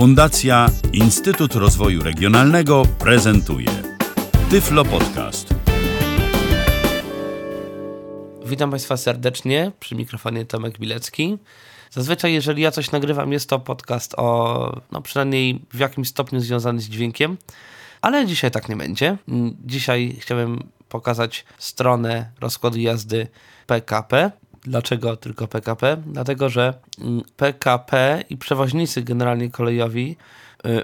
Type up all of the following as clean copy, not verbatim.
Fundacja Instytut Rozwoju Regionalnego prezentuje Tyflo Podcast. Witam Państwa serdecznie, przy mikrofonie Tomek Bielecki. Zazwyczaj jeżeli ja coś nagrywam, jest to podcast przynajmniej w jakimś stopniu związany z dźwiękiem, ale dzisiaj tak nie będzie. Dzisiaj chciałem pokazać stronę rozkładu jazdy PKP. Dlaczego tylko PKP? Dlatego, że PKP i przewoźnicy generalnie kolejowi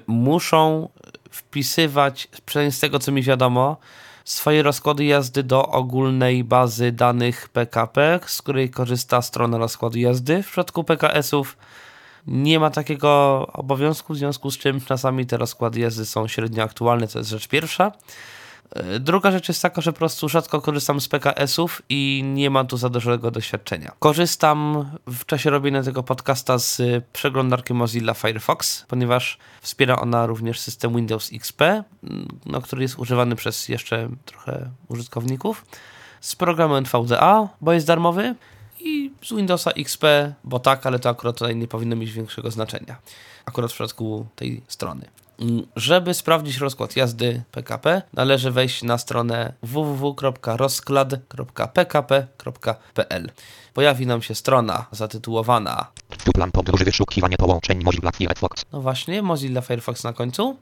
muszą wpisywać, przynajmniej z tego co mi wiadomo, swoje rozkłady jazdy do ogólnej bazy danych PKP, z której korzysta strona rozkładu jazdy. W przypadku PKS-ów nie ma takiego obowiązku, w związku z czym czasami te rozkłady jazdy są średnio aktualne, to jest rzecz pierwsza. Druga rzecz jest taka, że po prostu rzadko korzystam z PKS-ów i nie mam tu za dużego doświadczenia. Korzystam w czasie robienia tego podcasta z przeglądarki Mozilla Firefox, ponieważ wspiera ona również system Windows XP, który jest używany przez jeszcze trochę użytkowników, z programem NVDA, bo jest darmowy, i z Windowsa XP, bo tak, ale to akurat tutaj nie powinno mieć większego znaczenia, akurat w przypadku tej strony. Żeby sprawdzić rozkład jazdy PKP, należy wejść na stronę www.rozklad.pkp.pl. Pojawi nam się strona zatytułowana Plan podróży, wyszukiwanie połączeń Mozilla Firefox. No właśnie, Mozilla Firefox na końcu.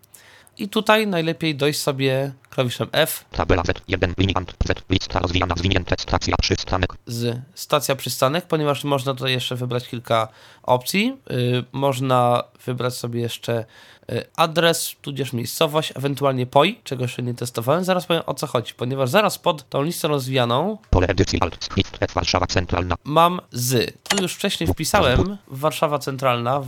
I tutaj najlepiej dojść sobie klawiszem F. Tabela Z1, Linikant Z, lista rozwijana, zwinięte, stacja przystanek. Z stacja przystanek, ponieważ można tutaj jeszcze wybrać kilka opcji. Można wybrać sobie jeszcze adres, tudzież miejscowość, ewentualnie POI, czego jeszcze nie testowałem. Zaraz powiem o co chodzi, ponieważ zaraz pod tą listą rozwijaną pole edycji alt, Warszawa Centralna mam z. Tu już wcześniej wpisałem Warszawa Centralna.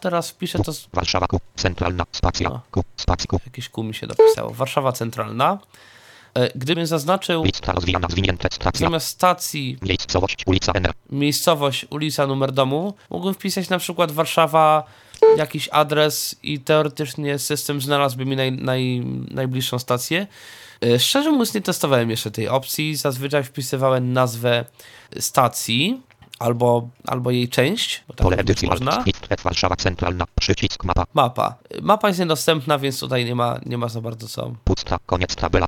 Teraz wpiszę to z... Warszawa Q, Centralna, spacja, Q, spacja, Q. Jakieś Q mi się dopisało. Warszawa Centralna. Gdybym zaznaczył zamiast stacji miejscowość, ulica, numer domu, mógłbym wpisać na przykład Warszawa, jakiś adres i teoretycznie system znalazłby mi najbliższą stację. Szczerze mówiąc, nie testowałem jeszcze tej opcji. Zazwyczaj wpisywałem nazwę stacji albo jej część, bo tak edycji, można. Warszawa Centralna, przycisk mapa. Mapa jest niedostępna, więc tutaj nie ma za bardzo co. Pusta, koniec tabela,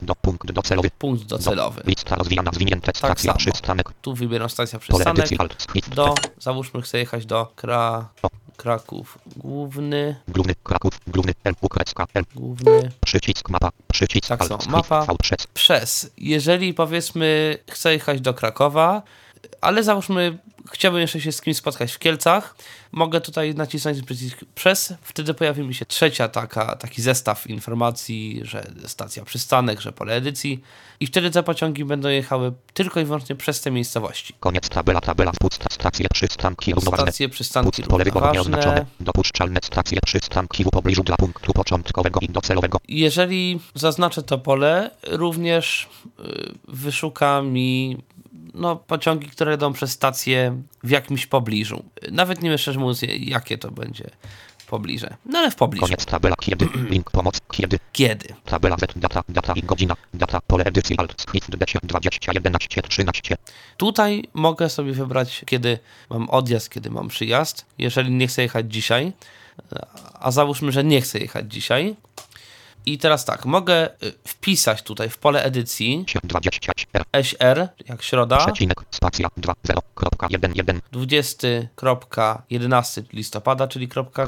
punkt docelowy. Lista rozwijana, zwinięte, stacja, tak przystanek. Tu wybieram stacja przystanek. Edycji, załóżmy, chcę jechać do Kraków Główny. Główny, Główny. Przycisk mapa, przycisk tak są, mapa. Przez. Jeżeli powiedzmy chcę jechać do Krakowa, ale załóżmy, chciałbym jeszcze się z kimś spotkać w Kielcach, mogę tutaj nacisnąć przycisk przez, wtedy pojawi mi się taki zestaw informacji, że stacja przystanek, że pole edycji, i wtedy te pociągi będą jechały tylko i wyłącznie przez te miejscowości. Koniec tabela, pusta, stacje przystanki pole równoważne, oznaczone, dopuszczalne stacje przystanki w pobliżu dla punktu początkowego i docelowego. Jeżeli zaznaczę to pole, również wyszuka mi pociągi, które jedą przez stację w jakimś pobliżu. Nawet nie wiem, szczerze mówiąc, jakie to będzie pobliże. No ale w pobliżu. Koniec tabela, kiedy, link, pomoc, kiedy. Tabela Z, data i godzina, data, pole edycji, alt, list, 20, 11, 13. Tutaj mogę sobie wybrać, kiedy mam odjazd, kiedy mam przyjazd. Jeżeli nie chcę jechać dzisiaj, a załóżmy, że nie chcę jechać dzisiaj, i teraz tak, mogę wpisać tutaj w pole edycji SR, jak środa, 20.11 listopada, czyli kropka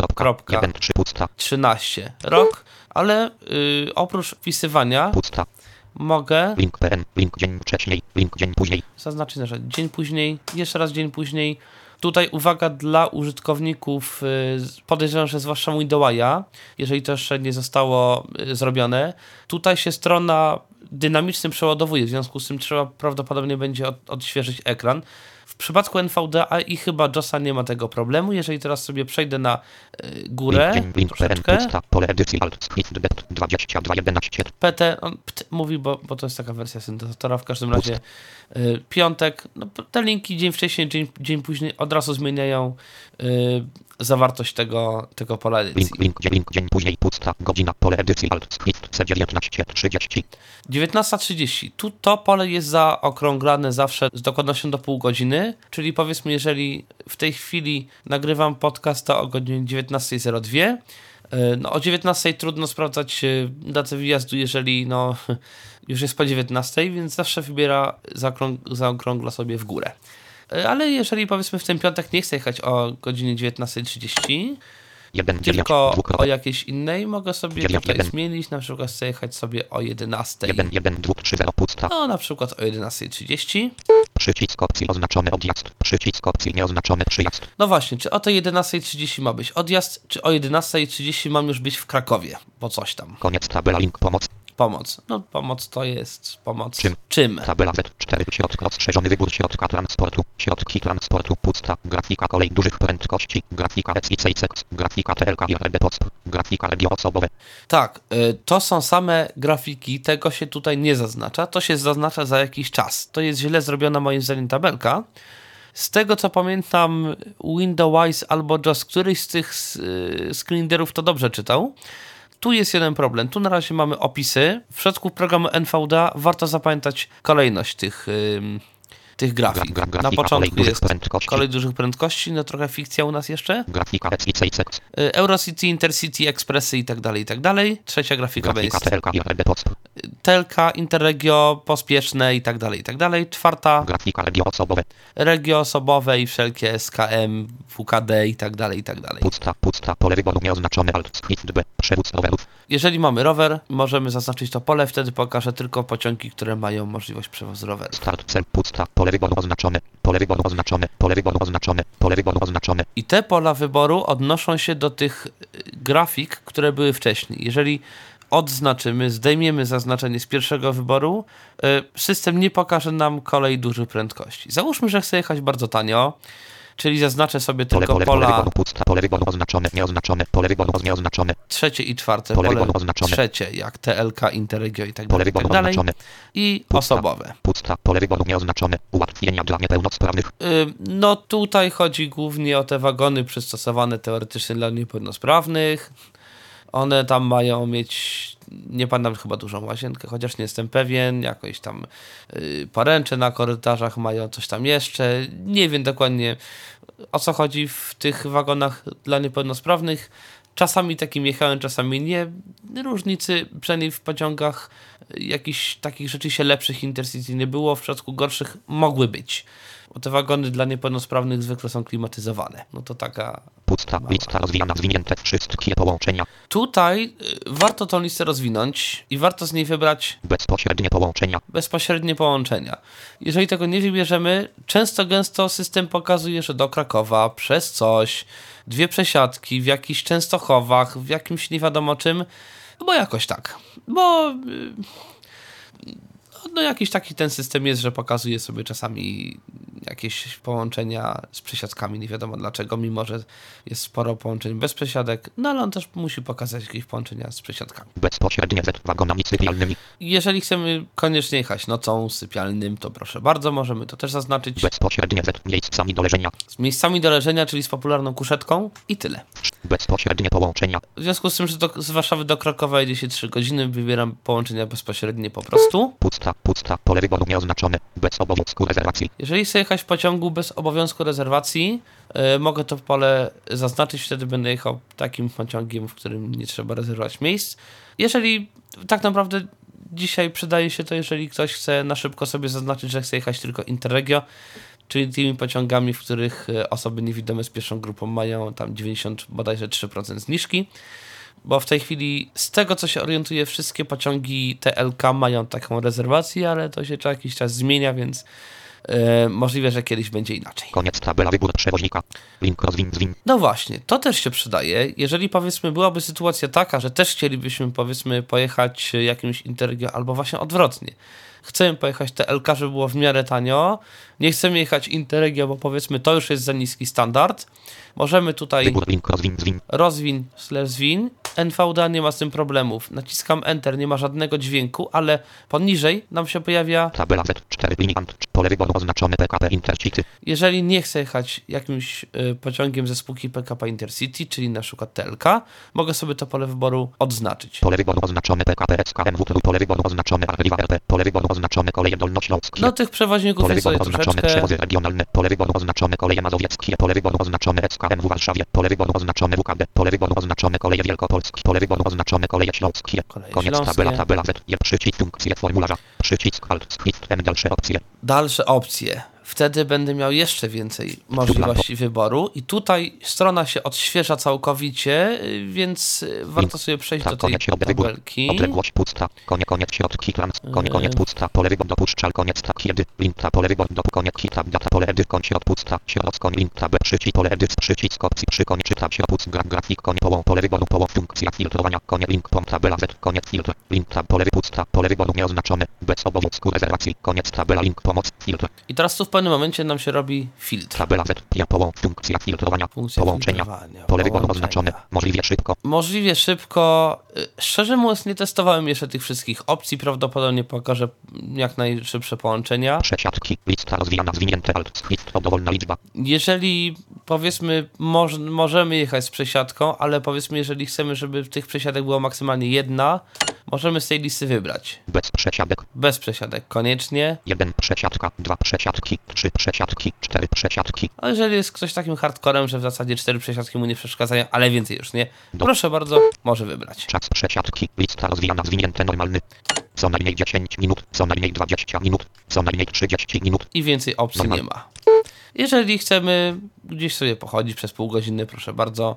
13 rok, ale oprócz wpisywania mogę zaznaczyć, że dzień później, jeszcze raz dzień później. Tutaj uwaga dla użytkowników, podejrzewam, że zwłaszcza Window Eyes, jeżeli to jeszcze nie zostało zrobione, tutaj się strona dynamicznie przeładowuje, w związku z tym trzeba prawdopodobnie będzie odświeżyć ekran. W przypadku NVDA i chyba Jossa nie ma tego problemu. Jeżeli teraz sobie przejdę na górę, troszeczkę, PT, on pt mówi, bo to jest taka wersja syntezatora, w każdym razie piątek, te linki dzień wcześniej, dzień później od razu zmieniają zawartość tego pola edycji. Dzień później, pusta godzina, pole edycji, alt, shift, 19.30. 19.30. Tu to pole jest zaokrąglane zawsze z dokładnością do pół godziny, czyli powiedzmy, jeżeli w tej chwili nagrywam podcast, to o godzinie 19.02. No, o 19 trudno sprawdzać datę wyjazdu, jeżeli no, już jest po 19, więc zawsze wybiera, zaokrągla sobie w górę. Ale jeżeli powiedzmy w ten piątek nie chcę jechać o godzinie 19.30, tylko o jakiejś innej, mogę sobie tutaj zmienić, na przykład chcę jechać sobie o 11. No, na przykład o 11.30. Przycisk opcji oznaczony odjazd, przycisk opcji nieoznaczony przyjazd. No właśnie, czy o tej 11.30 ma być odjazd, czy o 11.30 mam już być w Krakowie, bo coś tam. Koniec tabela, link pomoc. No pomoc to jest pomoc. Czym? Tabela Z4, środka ostrzeżony wybór środka transportu, środki transportu, pusta, grafika kolej dużych prędkości, grafika SICX, grafika TLK Nord, grafika jednoosobowe. Tak, to są same grafiki, tego się tutaj nie zaznacza, to się zaznacza za jakiś czas. To jest źle zrobiona moim zdaniem tabelka. Z tego co pamiętam, Window Eyes albo Joss, któryś z tych screenreaderów to dobrze czytał. Tu jest jeden problem. Tu na razie mamy opisy. W środku programu NVDA warto zapamiętać kolejność tych grafik. Na początku jest kolej dużych prędkości, no trochę fikcja u nas jeszcze. Grafika Eurocity, Intercity, Expressy i tak dalej. Trzecia grafika jest TLK, Interregio, pospieszne i tak dalej. Czwarta grafika regio osobowe i wszelkie SKM, WKD i tak dalej. Pusta, pole wyboru nieoznaczone, alt, shift, B, przewóz rowerów. Jeżeli mamy rower, możemy zaznaczyć to pole, wtedy pokażę tylko pociągi, które mają możliwość przewozu roweru. Start, cel, pusta, pole wyboru oznaczone. I te pola wyboru odnoszą się do tych grafik, które były wcześniej. Jeżeli odznaczymy, zdejmiemy zaznaczenie z pierwszego wyboru, system nie pokaże nam kolei dużych prędkości. Załóżmy, że chcę jechać bardzo tanio, czyli zaznaczę sobie tylko pola trzecie i czwarte, pole trzecie jak TLK, Interregio i tak dalej i osobowe. Ułatwienia dla niepełnosprawnych. No tutaj chodzi głównie o te wagony przystosowane teoretycznie dla niepełnosprawnych. One tam mają mieć, nie pamiętam, chyba dużą łazienkę, chociaż nie jestem pewien, jakieś tam poręcze na korytarzach mają, coś tam jeszcze. Nie wiem dokładnie, o co chodzi w tych wagonach dla niepełnosprawnych. Czasami takim jechałem, czasami nie. Różnicy, przynajmniej w pociągach, jakichś takich rzeczy się lepszych Intercity nie było, w środku gorszych mogły być. Bo te wagony dla niepełnosprawnych zwykle są klimatyzowane. No to taka lista rozwijana, zwinięte wszystkie połączenia. Tutaj warto tą listę rozwinąć i warto z niej wybrać bezpośrednie połączenia. Jeżeli tego nie wybierzemy, często gęsto system pokazuje, że do Krakowa, przez coś, 2 przesiadki, w jakichś Częstochowach, w jakimś nie wiadomo czym, bo jakoś tak. Bo no jakiś taki ten system jest, że pokazuje sobie czasami jakieś połączenia z przesiadkami, nie wiadomo dlaczego, mimo że jest sporo połączeń bez przesiadek, no ale on też musi pokazać jakieś połączenia z przesiadkami. Bezpośrednie z wagonami sypialnymi. Jeżeli chcemy koniecznie jechać nocą sypialnym, to proszę bardzo, możemy to też zaznaczyć. Bezpośrednie z miejscami do leżenia. Z miejscami do leżenia, czyli z popularną kuszetką i tyle. Bezpośrednie połączenia. W związku z tym, że z Warszawy do Krakowa jedzie się 3 godziny, wybieram połączenia bezpośrednie po prostu. Pusta, pole wyboru nieoznaczone, bez obowiązku rezerwacji. Jeżeli chcę jechać w pociągu bez obowiązku rezerwacji, mogę to pole zaznaczyć, wtedy będę jechał takim pociągiem, w którym nie trzeba rezerwować miejsc. Jeżeli tak naprawdę dzisiaj przydaje się to, jeżeli ktoś chce na szybko sobie zaznaczyć, że chce jechać tylko Interregio, czyli tymi pociągami, w których osoby niewidome z pierwszą grupą mają tam 90 bodajże 3% zniżki. Bo w tej chwili, z tego co się orientuję, wszystkie pociągi TLK mają taką rezerwację, ale to się co jakiś czas zmienia, więc możliwe, że kiedyś będzie inaczej. Koniec tabela, wybór przewoźnika. Link rozwin. No właśnie, to też się przydaje. Jeżeli powiedzmy byłaby sytuacja taka, że też chcielibyśmy powiedzmy pojechać jakimś Interregio albo właśnie odwrotnie. Chcemy pojechać TLK, żeby było w miarę tanio. Nie chcemy jechać Interregio, bo powiedzmy to już jest za niski standard. Możemy tutaj wybór link, rozwin. NVDA nie ma z tym problemów. Naciskam Enter, nie ma żadnego dźwięku, ale poniżej nam się pojawia tabela Z4 Linikant, pole wyboru oznaczone PKP Intercity. Jeżeli nie chcę jechać jakimś pociągiem ze spółki PKP Intercity, czyli na przykład TLK, mogę sobie to pole wyboru odznaczyć. Pole wyboru oznaczone PKP SKMW, pole wyboru oznaczone Arriva RP, pole wyboru oznaczone koleje dolnośląskie. No tych przewoźników pole jest sobie troszeczkę. Przewozy regionalne, pole wyboru oznaczone koleje mazowieckie, pole wyboru oznaczone SKMW Warszawie, pole wyboru oznaczone WKD, pole wyboru oznaczone koleje wielkopolskie, pole wyboru oznaczone koleje śląskie. Koniec tabela Z, przycisk funkcje formularza, przycisk Alt, Shift M, dalsze opcje. Dalsze opcje. Wtedy będę miał jeszcze więcej możliwości wyboru i tutaj strona się odświeża całkowicie, więc warto sobie przejść do tej tabelki. Odległość pusta, koniec środki, koniec pusta, pole wybór dopuszczal, koniec tak jedy, linta, pole wybór do koniec hitab, data, pole edy, koń środ pusta, środ, koń linta, b, przycisk, pole edy, przycisk, opcji, przy koń czytab, środ, pust, grafik, koń połą, pole wyboru, połą, funkcja filtrowania, koń link, pom, tabela z, koniec filtr, linta, pole wypusta, pole wyboru nieoznaczone, bez obowiązku rezerwacji, koniec tabela, link, pomoc, filtr. I teraz tu w pewnym momencie nam się robi filtr. Tabela Z, funkcja filtrowania, połączenia, pole wyboru oznaczone, możliwie szybko. Możliwie szybko. Szczerze mówiąc, nie testowałem jeszcze tych wszystkich opcji. Prawdopodobnie pokażę jak najszybsze połączenia. Przesiadki, lista rozwijana, zwinięte, alt, list, dowolna liczba. Jeżeli, powiedzmy, możemy jechać z przesiadką, ale powiedzmy, jeżeli chcemy, żeby tych przesiadek było maksymalnie jedna, możemy z tej listy wybrać. Bez przesiadek. Bez przesiadek, koniecznie. 1 przesiadka, 2 przesiadki. 3 przesiadki, 4 przesiadki. A jeżeli jest ktoś takim hardcorem, że w zasadzie 4 przesiadki mu nie przeszkadzają, ale więcej już nie, proszę bardzo, może wybrać. Czas przesiadki, lista rozwijana, zwinięte, normalny. Co najmniej 10 minut, co najmniej 20 minut, co najmniej 30 minut. I więcej opcji nie ma. Jeżeli chcemy gdzieś sobie pochodzić przez pół godziny, proszę bardzo.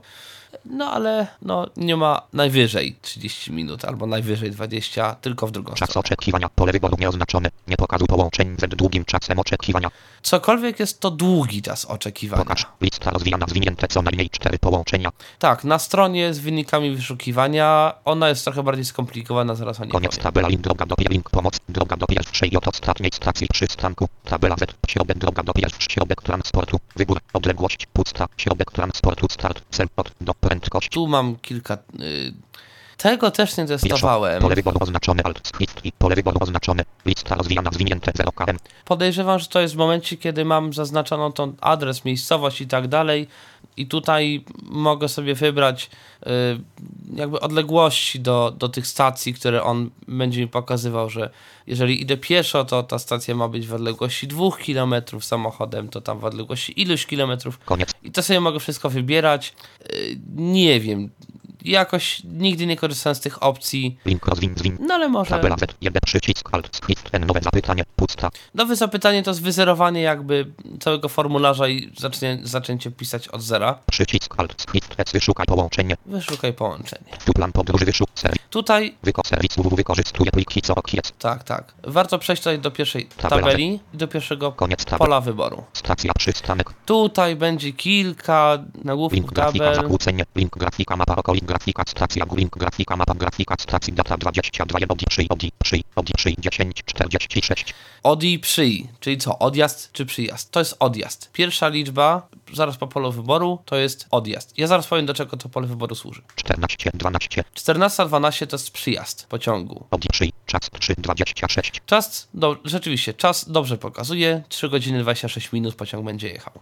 No ale no, nie ma najwyżej 30 minut albo najwyżej 20, tylko w drugą stronę. Czas oczekiwania, pole wyboru nieoznaczone, nie pokazuj połączeń z długim czasem oczekiwania. Cokolwiek jest to długi czas oczekiwania. Pokaż, lista rozwijana, zwinięte, co najmniej 4 połączenia. Tak, na stronie z wynikami wyszukiwania, ona jest trochę bardziej skomplikowana, zaraz o niej powiem. Koniec tabela, droga do link, pomoc, droga do pierwszej od ostatniej stacji przystanku, tabela Z, środek, droga do pierwszej, środek transportu, wybór, odległość, pusta, środek transportu, start, cel, od, do. Prędkość. Tu mam kilka... Tego też nie testowałem. Pole wyboru oznaczone alt i pole wyboru oznaczone lista rozwijana zwinięte 0KM. Podejrzewam, że to jest w momencie, kiedy mam zaznaczoną ten adres, miejscowość i tak dalej i tutaj mogę sobie wybrać jakby odległości do tych stacji, które on będzie mi pokazywał, że jeżeli idę pieszo, to ta stacja ma być w odległości 2 km, samochodem to tam w odległości iluś kilometrów. Koniec. I to sobie mogę wszystko wybierać. Nie wiem. Jakoś nigdy nie korzystałem z tych opcji. Link rozwin. No ale może. Tabela Z, jeden przycisk, alt, shift, n, nowe zapytanie, pusta. Nowe zapytanie to jest wyzerowanie jakby całego formularza i zaczęcie pisać od zera. Przycisk, alt, shift, s, wyszukaj połączenie. Wyszukaj połączenie. Tu plan podróży, wyszukaj. Tutaj. Serwis wykorzystuje pliki, co jest. Tak, tak. Warto przejść tutaj do pierwszej tabeli i do pierwszego pola wyboru. Stacja, przystanek. Tutaj będzie kilka nagłówków link tabel. Grafika, zakłócenie, link grafika, mapa okolic. Grafika stacja, link grafika mapa, grafika stacji, data 22, ODI, przyj, 10, 46. ODI, przyj, czyli co, odjazd czy przyjazd? To jest odjazd. Pierwsza liczba, zaraz po polu wyboru, to jest odjazd. Ja zaraz powiem, do czego to pole wyboru służy. 14:12. 14:12 to jest przyjazd pociągu. ODI, przyj, czas 3:26. Czas, rzeczywiście, czas dobrze pokazuje, 3 godziny 26 minut pociąg będzie jechał.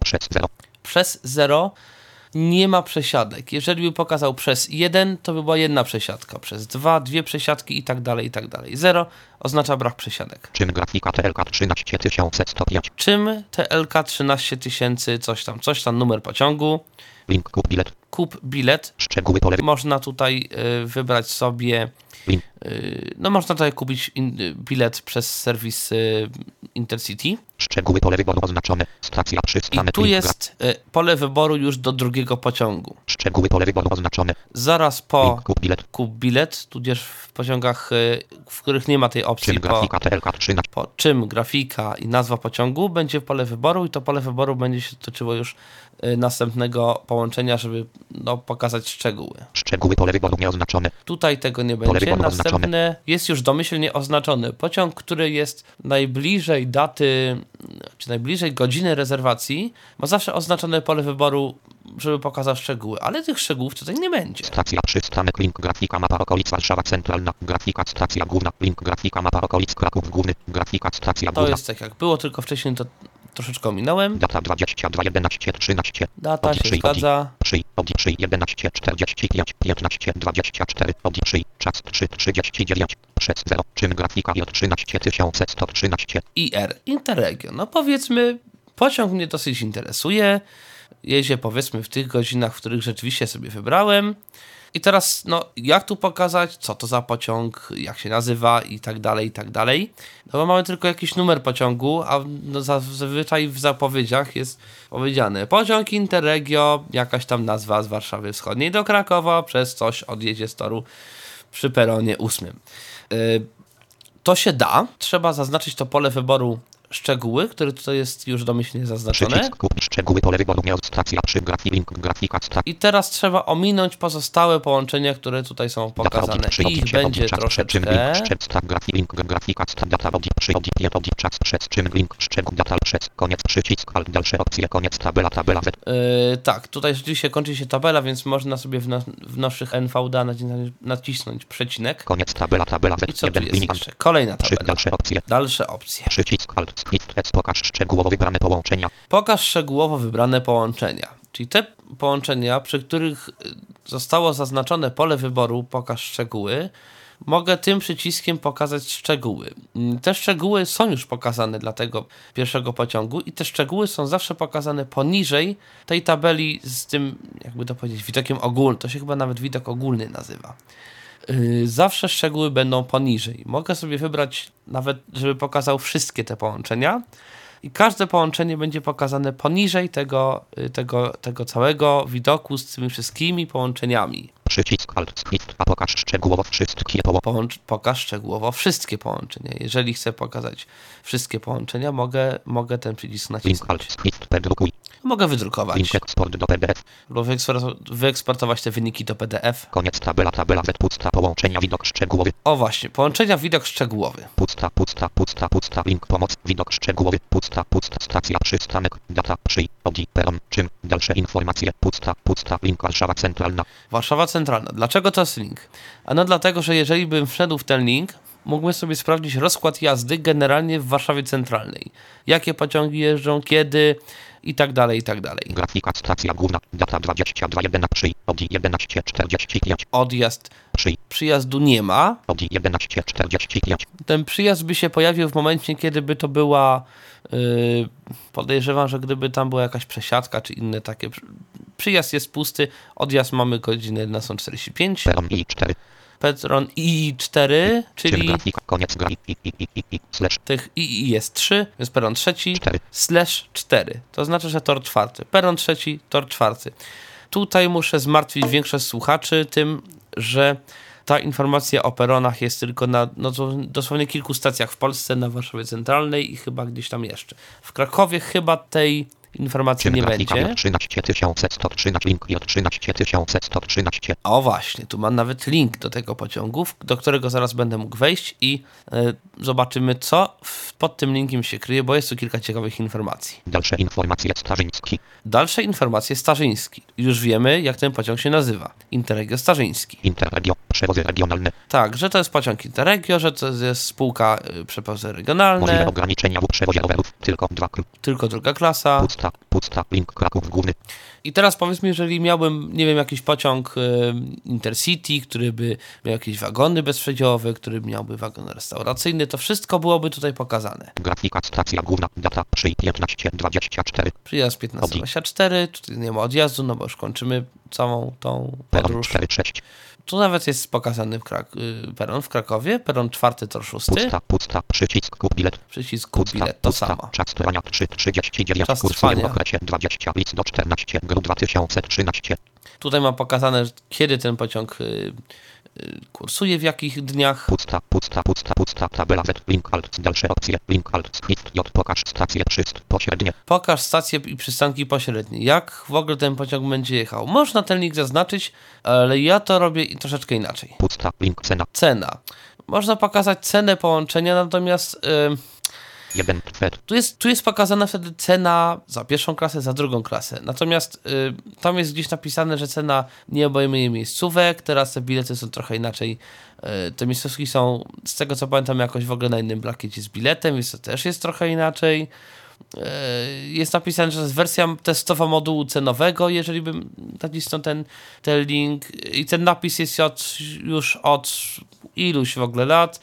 Przez 0. Nie ma przesiadek. Jeżeli by pokazał przez 1, to by była jedna przesiadka. Przez 2, 2 przesiadki i tak dalej, i tak dalej. 0 oznacza brak przesiadek. Czym grafika TLK 13105? Czym TLK 13000 coś tam, numer pociągu. Link kup bilet. Szczegóły pole. Można tutaj wybrać sobie... No można tutaj kupić bilet przez serwis Intercity. Szczegóły pole wyboru oznaczone. Stacja przystanek. I tu jest pole wyboru już do drugiego pociągu. Szczegóły pole wyboru oznaczone. Zaraz po kup bilet, tudzież w pociągach, w których nie ma tej opcji. Czym grafika TLK 13. Po czym grafika i nazwa pociągu będzie pole wyboru i to pole wyboru będzie się dotyczyło już następnego połączenia, żeby pokazać szczegóły. Szczegóły pole wyboru nieoznaczone. Tutaj tego nie będzie. Następne jest już domyślnie oznaczony pociąg, który jest najbliżej daty czy najbliżej godziny rezerwacji ma zawsze oznaczone pole wyboru, żeby pokazał szczegóły, ale tych szczegółów tutaj nie będzie. Stacja przystanek, link, grafika, mapa okolic, Warszawa Centralna, grafika, stacja główna, link, grafika, mapa okolic, Kraków Główny, grafika, stacja główna. To jest tak jak było, tylko wcześniej to troszeczkę ominąłem. Data 22, 11, 13. Data się zgadza. 3, 11, 45, 15, 24, 3, czas 3, 39, przez 0, czym grafika i od 13113. IR, Interregio. No powiedzmy, pociąg mnie dosyć interesuje. Jeździ powiedzmy w tych godzinach, w których rzeczywiście sobie wybrałem. I teraz, no, jak tu pokazać, co to za pociąg, jak się nazywa i tak dalej, i tak dalej. No bo mamy tylko jakiś numer pociągu, a no zazwyczaj w zapowiedziach jest powiedziane pociąg Interregio, jakaś tam nazwa z Warszawy Wschodniej do Krakowa, przez coś odjedzie z toru przy peronie 8. To się da, trzeba zaznaczyć to pole wyboru szczegóły, które tutaj jest już domyślnie zaznaczone. Przycisk, kupić szczegóły, pole wyboru, miał stacja, przy grafii, link, grafika, stacja. I teraz trzeba ominąć pozostałe połączenia, które tutaj są pokazane. I ich będzie troszeczkę. Tak, tutaj rzeczywiście kończy się tabela, więc można sobie w naszych NVDA nacisnąć przecinek. Koniec tabela, tabela. I co tu jest jeszcze? Kolejna tabela. Dalsze opcje. Dalsze opcje. Przycisk, alt. Pokaż szczegółowo wybrane połączenia. Pokaż szczegółowo wybrane połączenia. Czyli te połączenia, przy których zostało zaznaczone pole wyboru pokaż szczegóły, mogę tym przyciskiem pokazać szczegóły. Te szczegóły są już pokazane dla tego pierwszego pociągu i te szczegóły są zawsze pokazane poniżej tej tabeli z tym, jakby to powiedzieć, widokiem ogólnym. To się chyba nawet widok ogólny nazywa. Zawsze szczegóły będą poniżej. Mogę sobie wybrać nawet, żeby pokazał wszystkie te połączenia i każde połączenie będzie pokazane poniżej tego całego widoku z tymi wszystkimi połączeniami. Przycisk Alt Shift, a pokaż szczegółowo wszystkie połączenia. Pokaż szczegółowo wszystkie połączenia. Jeżeli chcę pokazać wszystkie połączenia, mogę ten przycisk nacisnąć. Mogę wydrukować. Link eksport do PDF. Lub wyeksportować te wyniki do PDF. Koniec tabela, tabela, pusta, połączenia, widok szczegółowy. O właśnie, połączenia, widok szczegółowy. Pusta, link pomoc, widok szczegółowy, pusta, stacja, przystanek, data, peron, czym, dalsze informacje, pusta, link, Warszawa Centralna. Warszawa Centralna. Dlaczego to jest link? Ano dlatego, że jeżeli bym wszedł w ten link, mógłbym sobie sprawdzić rozkład jazdy generalnie w Warszawie Centralnej. Jakie pociągi jeżdżą, kiedy i tak dalej, i tak dalej. Grafika stacja główna, data 22.11, od 11.45. Odjazd. Przyjazdu nie ma. Od 11.45. Ten przyjazd by się pojawił w momencie, kiedy by to była... podejrzewam, że gdyby tam była jakaś przesiadka, czy inne takie... Przyjazd jest pusty, odjazd mamy godzinę 11.45. Peron I4. Petron II4, czyli grafika, koniec tych II jest 3, więc peron trzeci, 4/4. To znaczy, że tor czwarty. Peron trzeci, tor czwarty. Tutaj muszę zmartwić większość słuchaczy tym, że ta informacja o peronach jest tylko na dosłownie kilku stacjach w Polsce, na Warszawie Centralnej i chyba gdzieś tam jeszcze. W Krakowie chyba tej informacji nie będzie. 13113 link i od 13113. O właśnie, tu mam nawet link do tego pociągu, do którego zaraz będę mógł wejść i zobaczymy, co pod tym linkiem się kryje, bo jest tu kilka ciekawych informacji. Dalsze informacje Starzyński. Dalsze informacje Starzyński. Już wiemy, jak ten pociąg się nazywa. Interregio Starzyński. Interregio, przewozy regionalne. Tak, że to jest pociąg Interregio, że to jest spółka przewozy regionalne. Możliwe ograniczenia w przewozie rowerów, tylko druga klasa. Pusta, link Kraków Główny. I teraz powiedzmy, jeżeli miałbym, nie wiem, jakiś pociąg Intercity, który by miał jakieś wagony bezprzedziałowe, który miałby wagon restauracyjny, to wszystko byłoby tutaj pokazane. Grafika stacja główna, data 15.24. Przyjazd 15.24, tutaj nie ma odjazdu, no bo już kończymy całą tą podróż. Peron 4.6. Tu nawet jest pokazany peron w Krakowie, peron 4, tor 6. Pusta, przycisk kup bilet. Przycisk kup bilet, to samo. Czas trwania 3.39. Czas trwania. 20 lic do 14 grudnia 2013. Tutaj mam pokazane, kiedy ten pociąg kursuje, w jakich dniach. Pusta, tabela Z, link alt, dalsze opcje, link alt, shift J, pokaż stację, pośrednie. Pokaż stację i przystanki pośrednie. Jak w ogóle ten pociąg będzie jechał? Można ten link zaznaczyć, ale ja to robię troszeczkę inaczej. Pusta, link, cena. Można pokazać cenę połączenia, natomiast... Tu jest pokazana wtedy cena za pierwszą klasę, za drugą klasę. Natomiast tam jest gdzieś napisane, że cena nie obejmuje miejscówek. Teraz te bilety są trochę inaczej. Te miejscówki są, z tego co pamiętam, jakoś w ogóle na innym plakiecie z biletem, więc to też jest trochę inaczej. Jest napisane, że to jest wersja testowa modułu cenowego, jeżeli bym nacisnął ten link. I ten napis jest już od iluś w ogóle lat.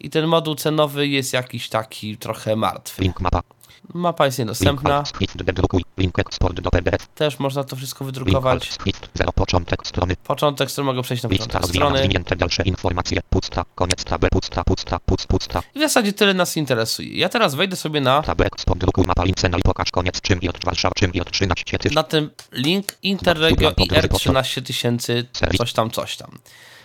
I ten moduł cenowy jest jakiś taki trochę martwy. Link mapa. Mapa jest niedostępna. Też można to wszystko wydrukować. Początek strony, mogę przejść na początek strony. I w zasadzie tyle nas interesuje. Ja teraz wejdę sobie na ten link Interregio i R13000 coś tam.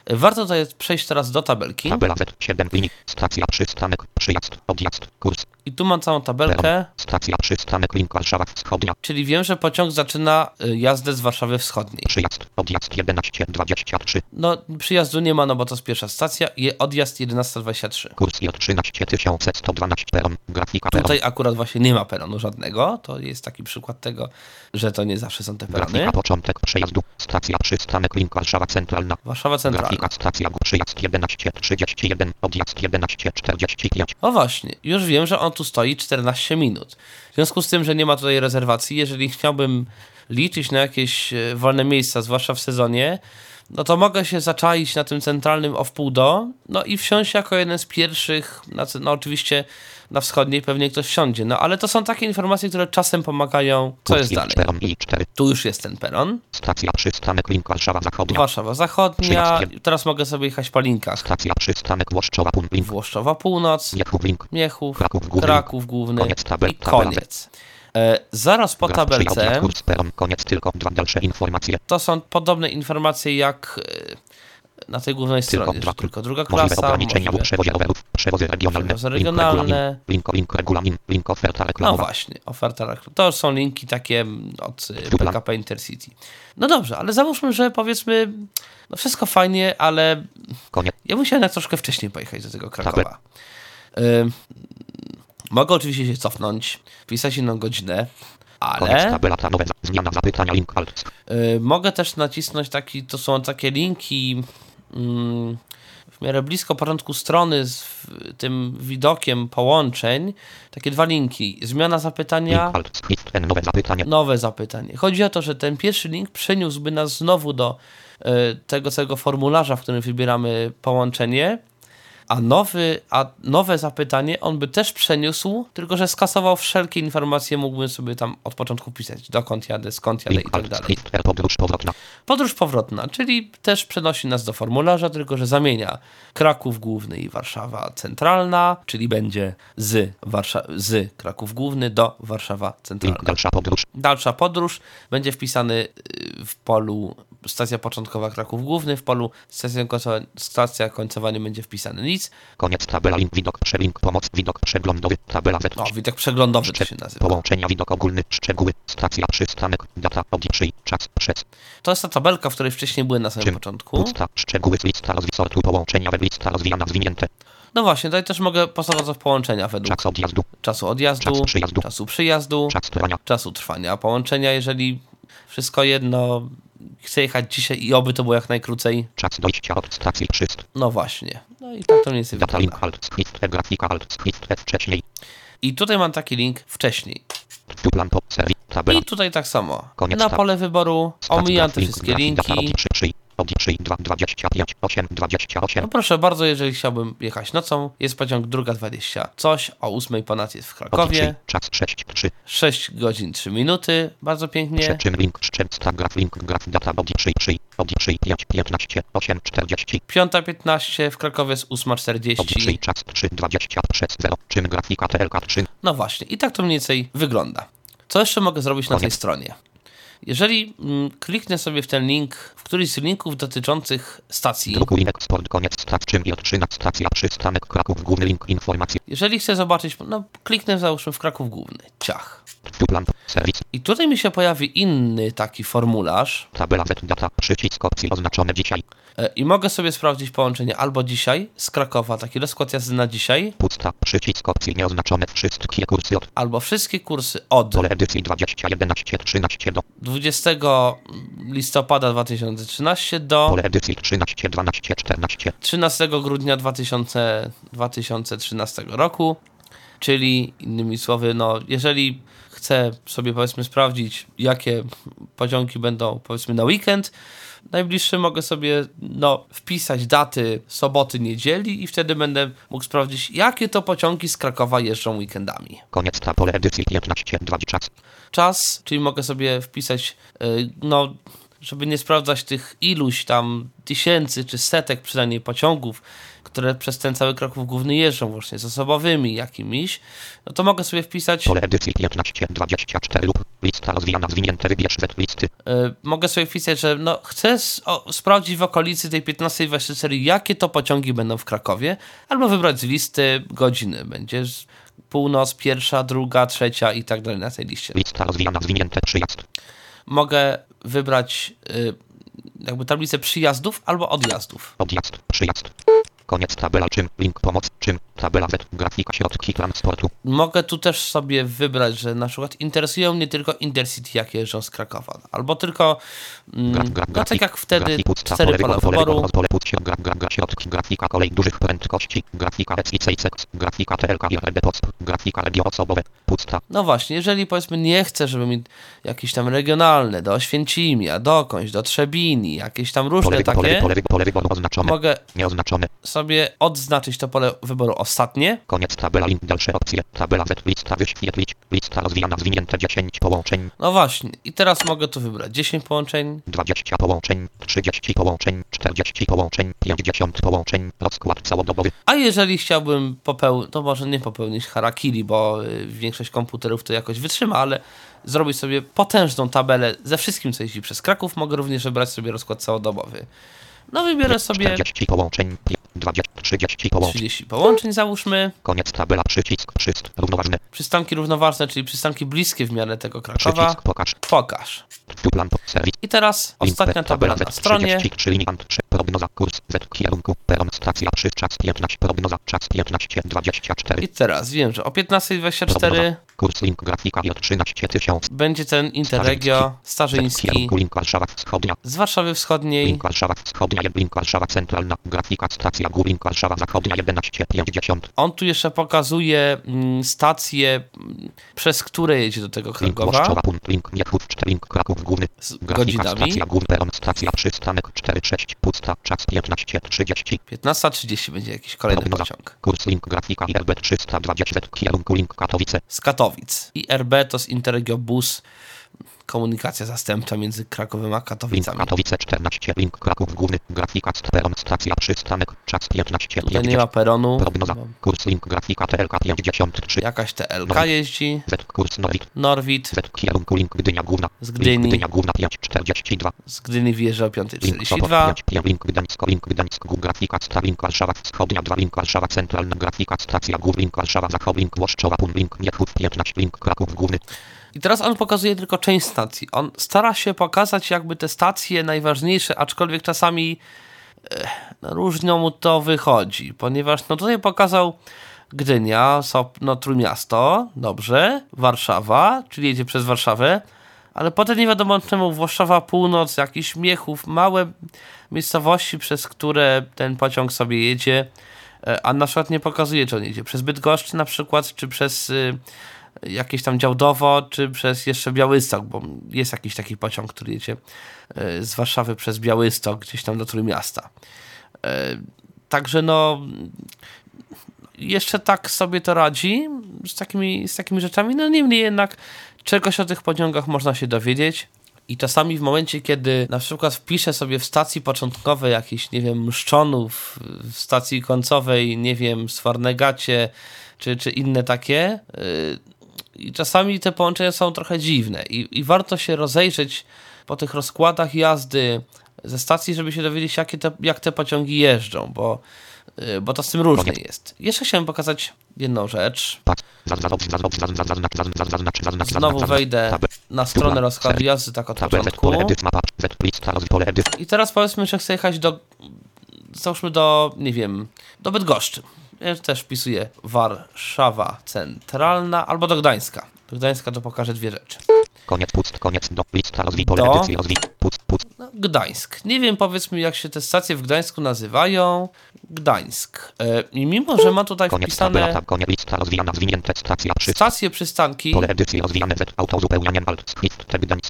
Warto tutaj przejść teraz do tabelki. Tabela Z7 linii, stacja przystanek, przyjazd, odjazd, kurs. I tu mam całą tabelkę. Stacja przystanek, link Warszawa Wschodnia. Czyli wiem, że pociąg zaczyna jazdę z Warszawy Wschodniej. Przyjazd, odjazd 11:23. No przyjazdu nie ma, no bo to jest pierwsza stacja. I odjazd 11:23. Kurs i od 13112 peron, grafika peron. Tutaj akurat właśnie nie ma peronu żadnego. To jest taki przykład tego, że to nie zawsze są te perony. Grafika początek przejazdu, stacja przystanek, link Warszawa Centralna. Warszawa Centralna. Stacja przyjazd 11:31, odjazd 11:45. O właśnie, już wiem, że on tu stoi 14 minut. W związku z tym, że nie ma tutaj rezerwacji, jeżeli chciałbym liczyć na jakieś wolne miejsca, zwłaszcza w sezonie, no to mogę się zaczaić na tym centralnym o wpół do, no i wsiąść jako jeden z pierwszych, no oczywiście na wschodniej pewnie ktoś wsiądzie, no ale to są takie informacje, które czasem pomagają, co jest dalej. Tu już jest ten peron. Stacja przystanek link Warszawa Zachodnia. Warszawa Zachodnia. Teraz mogę sobie jechać po linkach. Stacja przystanek Włoszczowa Północ. Miechów. Kraków Główny. I koniec. Zaraz po tabelce to są podobne informacje jak na tej głównej stronie, tylko druga klasa, przewozy regionalne, link oferta reklamowa. No właśnie, oferta reklamowa. To są linki takie od PKP Intercity. No dobrze, ale załóżmy, że powiedzmy, no wszystko fajnie, ale ja musiałem na troszkę wcześniej pojechać do tego Krakowa. Mogę oczywiście się cofnąć, wpisać inną godzinę, ale mogę też nacisnąć taki, to są takie linki w miarę blisko porządku strony z tym widokiem połączeń, takie dwa linki, zmiana zapytania, nowe zapytanie. Chodzi o to, że ten pierwszy link przeniósłby nas znowu do tego całego formularza, w którym wybieramy połączenie, a nowe zapytanie on by też przeniósł, tylko że skasował wszelkie informacje, mógłbym sobie tam od początku pisać, dokąd jadę, skąd jadę i tak dalej. Podróż powrotna, czyli też przenosi nas do formularza, tylko że zamienia Kraków Główny i Warszawa Centralna, czyli będzie z Kraków Główny do Warszawa Centralna. Dalsza podróż będzie wpisany w polu stacja początkowa Kraków Główny, w polu stacja końcowa nie będzie wpisany nic. Koniec tabela, link, widok, przelink, pomoc, widok przeglądowy, tabela Z. O, widok przeglądowy to się nazywa. Połączenia, widok ogólny, szczegóły, stacja, przystanek, data, odjazd, czas, przez. To jest ta tabelka, w której wcześniej były na samym początku. Pusta, szczegóły, lista, sortu, połączenia, lista rozwijana, zwinięte. No właśnie, tutaj też mogę postawić połączenia według czasu odjazdu, czasu przyjazdu, czasu trwania połączenia, jeżeli wszystko jedno. Chcę jechać dzisiaj i oby to było jak najkrócej. Czas dojścia od stacji przyst. No właśnie. No i tak to mniej więcej wygląda. I tutaj mam taki link wcześniej. I tutaj tak samo. Na pole wyboru omijam te wszystkie linki. No proszę bardzo, jeżeli chciałbym jechać nocą, jest pociąg 2:20 coś, o 8 ponad jest w Krakowie. 6 godzin 3 minuty, bardzo pięknie. Piąta 15 w Krakowie jest 8:40. No właśnie, i tak to mniej więcej wygląda. Co jeszcze mogę zrobić na tej stronie? Jeżeli kliknę sobie w ten link, w któryś z linków dotyczących stacji. Jeżeli chcę zobaczyć, no kliknę załóżmy w Kraków Główny. Ciach. I tutaj mi się pojawi inny taki formularz. Tabela z data, przycisk opcji oznaczone dzisiaj. I mogę sobie sprawdzić połączenie albo dzisiaj z Krakowa, taki rozkład jazdy na dzisiaj. Pusta, przycisk opcji nieoznaczone, wszystkie kursy od. Albo wszystkie kursy od. Pole edycji 2011-13 do 20 listopada 2013 do. Pole edycji 13-12-14. 13 grudnia 2013 roku. Czyli innymi słowy, no jeżeli chcę sobie powiedzmy sprawdzić, jakie pociągi będą powiedzmy na weekend najbliższy, mogę sobie no wpisać daty soboty, niedzieli i wtedy będę mógł sprawdzić, jakie to pociągi z Krakowa jeżdżą weekendami. Koniec ta pole edycji 15.2 czas. Czas, czyli mogę sobie wpisać, no żeby nie sprawdzać tych iluś tam tysięcy czy setek przynajmniej pociągów, które przez ten cały Kraków Główny jeżdżą właśnie z osobowymi jakimiś, no to mogę sobie wpisać pole edycji 1524 lub lista rozwijana zwinięte wybierz z listy. Mogę sobie wpisać, że no chcę sprawdzić w okolicy tej 15.24 jakie to pociągi będą w Krakowie, albo wybrać z listy godziny. Będzie północ, pierwsza, druga, trzecia i tak dalej na tej liście. Lista rozwijana zwinięte przyjazd. Mogę wybrać jakby tablicę przyjazdów albo odjazdów. Odjazd, przyjazd. Koniec tabela czym, link pomoc czym, tabela Z, grafika środki transportu. Mogę tu też sobie wybrać, że na przykład interesują mnie tylko Intercity, jak jeżdżą z Krakowa. Albo tylko, no tak jak wtedy, 4 pola wyboru. Środki, grafika kolej dużych prędkości, grafika SICX, grafika TLK Nord, grafika regionowe, pusta. No właśnie, jeżeli powiedzmy nie chcę, żeby mi jakieś tam regionalne, do Oświęcimia, dokądś, do Trzebini, jakieś tam różne takie, mogę sobie odznaczyć to pole wyboru ostatnie. Koniec tabela, link, dalsze opcje, tabela Z, lista wyświetlić, lista rozwijana, zwinięte 10 połączeń. No właśnie, i teraz mogę tu wybrać 10 połączeń, 20 połączeń, 30 połączeń, 40 połączeń, 50 połączeń, rozkład całodobowy. A jeżeli chciałbym to może nie popełnić harakiri, bo większość komputerów to jakoś wytrzyma, ale zrobić sobie potężną tabelę ze wszystkim, co jeździ przez Kraków, mogę również wybrać sobie rozkład całodobowy. No wybierę sobie 40 połączeń, 30 połączeń. 30 połączeń załóżmy. Koniec tabela, przycisk, równoważne. Przystanki równoważne, czyli przystanki bliskie w miarę tego Krakowa. Przycisk, pokaż. I teraz ostatnia tabela na stronie. Prognoza, kurs, Z, kierunku, peron, stacja, czas 15, prognoza, czas 15.24. I teraz wiem, że o 15.24 kurs, link, grafika i o 13.000 będzie ten Interregio Starzyński, kierunku, link, Warszawa Wschodnia. Z Warszawy Wschodniej. Link, Warszawa Wschodnia, link, Warszawa Centralna, grafika, stacja, gór, link, Warszawa Zachodnia, 11.50. On tu jeszcze pokazuje stacje, przez które jedzie do tego Krakowa. Link, Moszczowa, punkt, link, Miechów, 4, link, Kraków Główny. Z grafika, godzinami. Stacja, gór, peron, stacja, przystanek, 4.6, puc. Czas 15.30. 15.30 będzie jakiś kolejny pociąg. Kurs link grafika IRB 320 kierunku link Katowice. Z Katowic. IRB to z InterGlobus. Komunikacja zastępcza między Krakowem a Katowicami. Link Katowice 14, link Kraków Główny, grafika peron, stacja, przystanek, czas 15. Tutaj nie ma peronu. Prognoza, kurs link grafika TLK 53. Jakaś TLK jeździ. Z kurs Norwid. Z kierunku link Gdynia Główna. Z Gdyni. Gdynia Główna 5.42. Z Gdyni wjeżdża o 5.42. Link Gdańsko, link Gdańsk, grafika star, link Warszawa Wschodnia 2, link Warszawa Centralna, grafika stacja Gór, link Warszawa Zachód, link Łoszczowa, link Miechów 15, link Kraków Główny. I teraz on pokazuje tylko część stacji. On stara się pokazać jakby te stacje najważniejsze, aczkolwiek czasami różnią mu to wychodzi, ponieważ no tutaj pokazał Gdynia, no Trójmiasto, dobrze, Warszawa, czyli jedzie przez Warszawę, ale potem nie wiadomo czemu Warszawa Północ, jakiś Miechów, małe miejscowości, przez które ten pociąg sobie jedzie, a na przykład nie pokazuje, czy on jedzie przez Bydgoszcz na przykład, czy przez jakieś tam Działdowo, czy przez jeszcze Białystok, bo jest jakiś taki pociąg, który jedzie z Warszawy przez Białystok gdzieś tam do Trójmiasta. Także no jeszcze tak sobie to radzi z takimi rzeczami, no niemniej jednak czegoś o tych pociągach można się dowiedzieć. I czasami w momencie, kiedy na przykład wpiszę sobie w stacji początkowej jakiś, nie wiem, Mszczonów, w stacji końcowej, nie wiem, Swarnegacie, czy inne takie, i czasami te połączenia są trochę dziwne i warto się rozejrzeć po tych rozkładach jazdy ze stacji, żeby się dowiedzieć, jak te pociągi jeżdżą, bo to z tym różnie jest. Jeszcze chciałem pokazać jedną rzecz. Znowu wejdę na stronę rozklad jazdy, tak od początku. I teraz powiedzmy, że chcę jechać do, załóżmy do, nie wiem, do Bydgoszczy. Ja też wpisuję Warszawa Centralna albo do Gdańska. Do Gdańska to pokażę dwie rzeczy. Koniec, do Gdańsk. Nie wiem, powiedz mi, jak się te stacje w Gdańsku nazywają. Gdańsk. I mimo, że ma tutaj wpisane stacje, przystanki,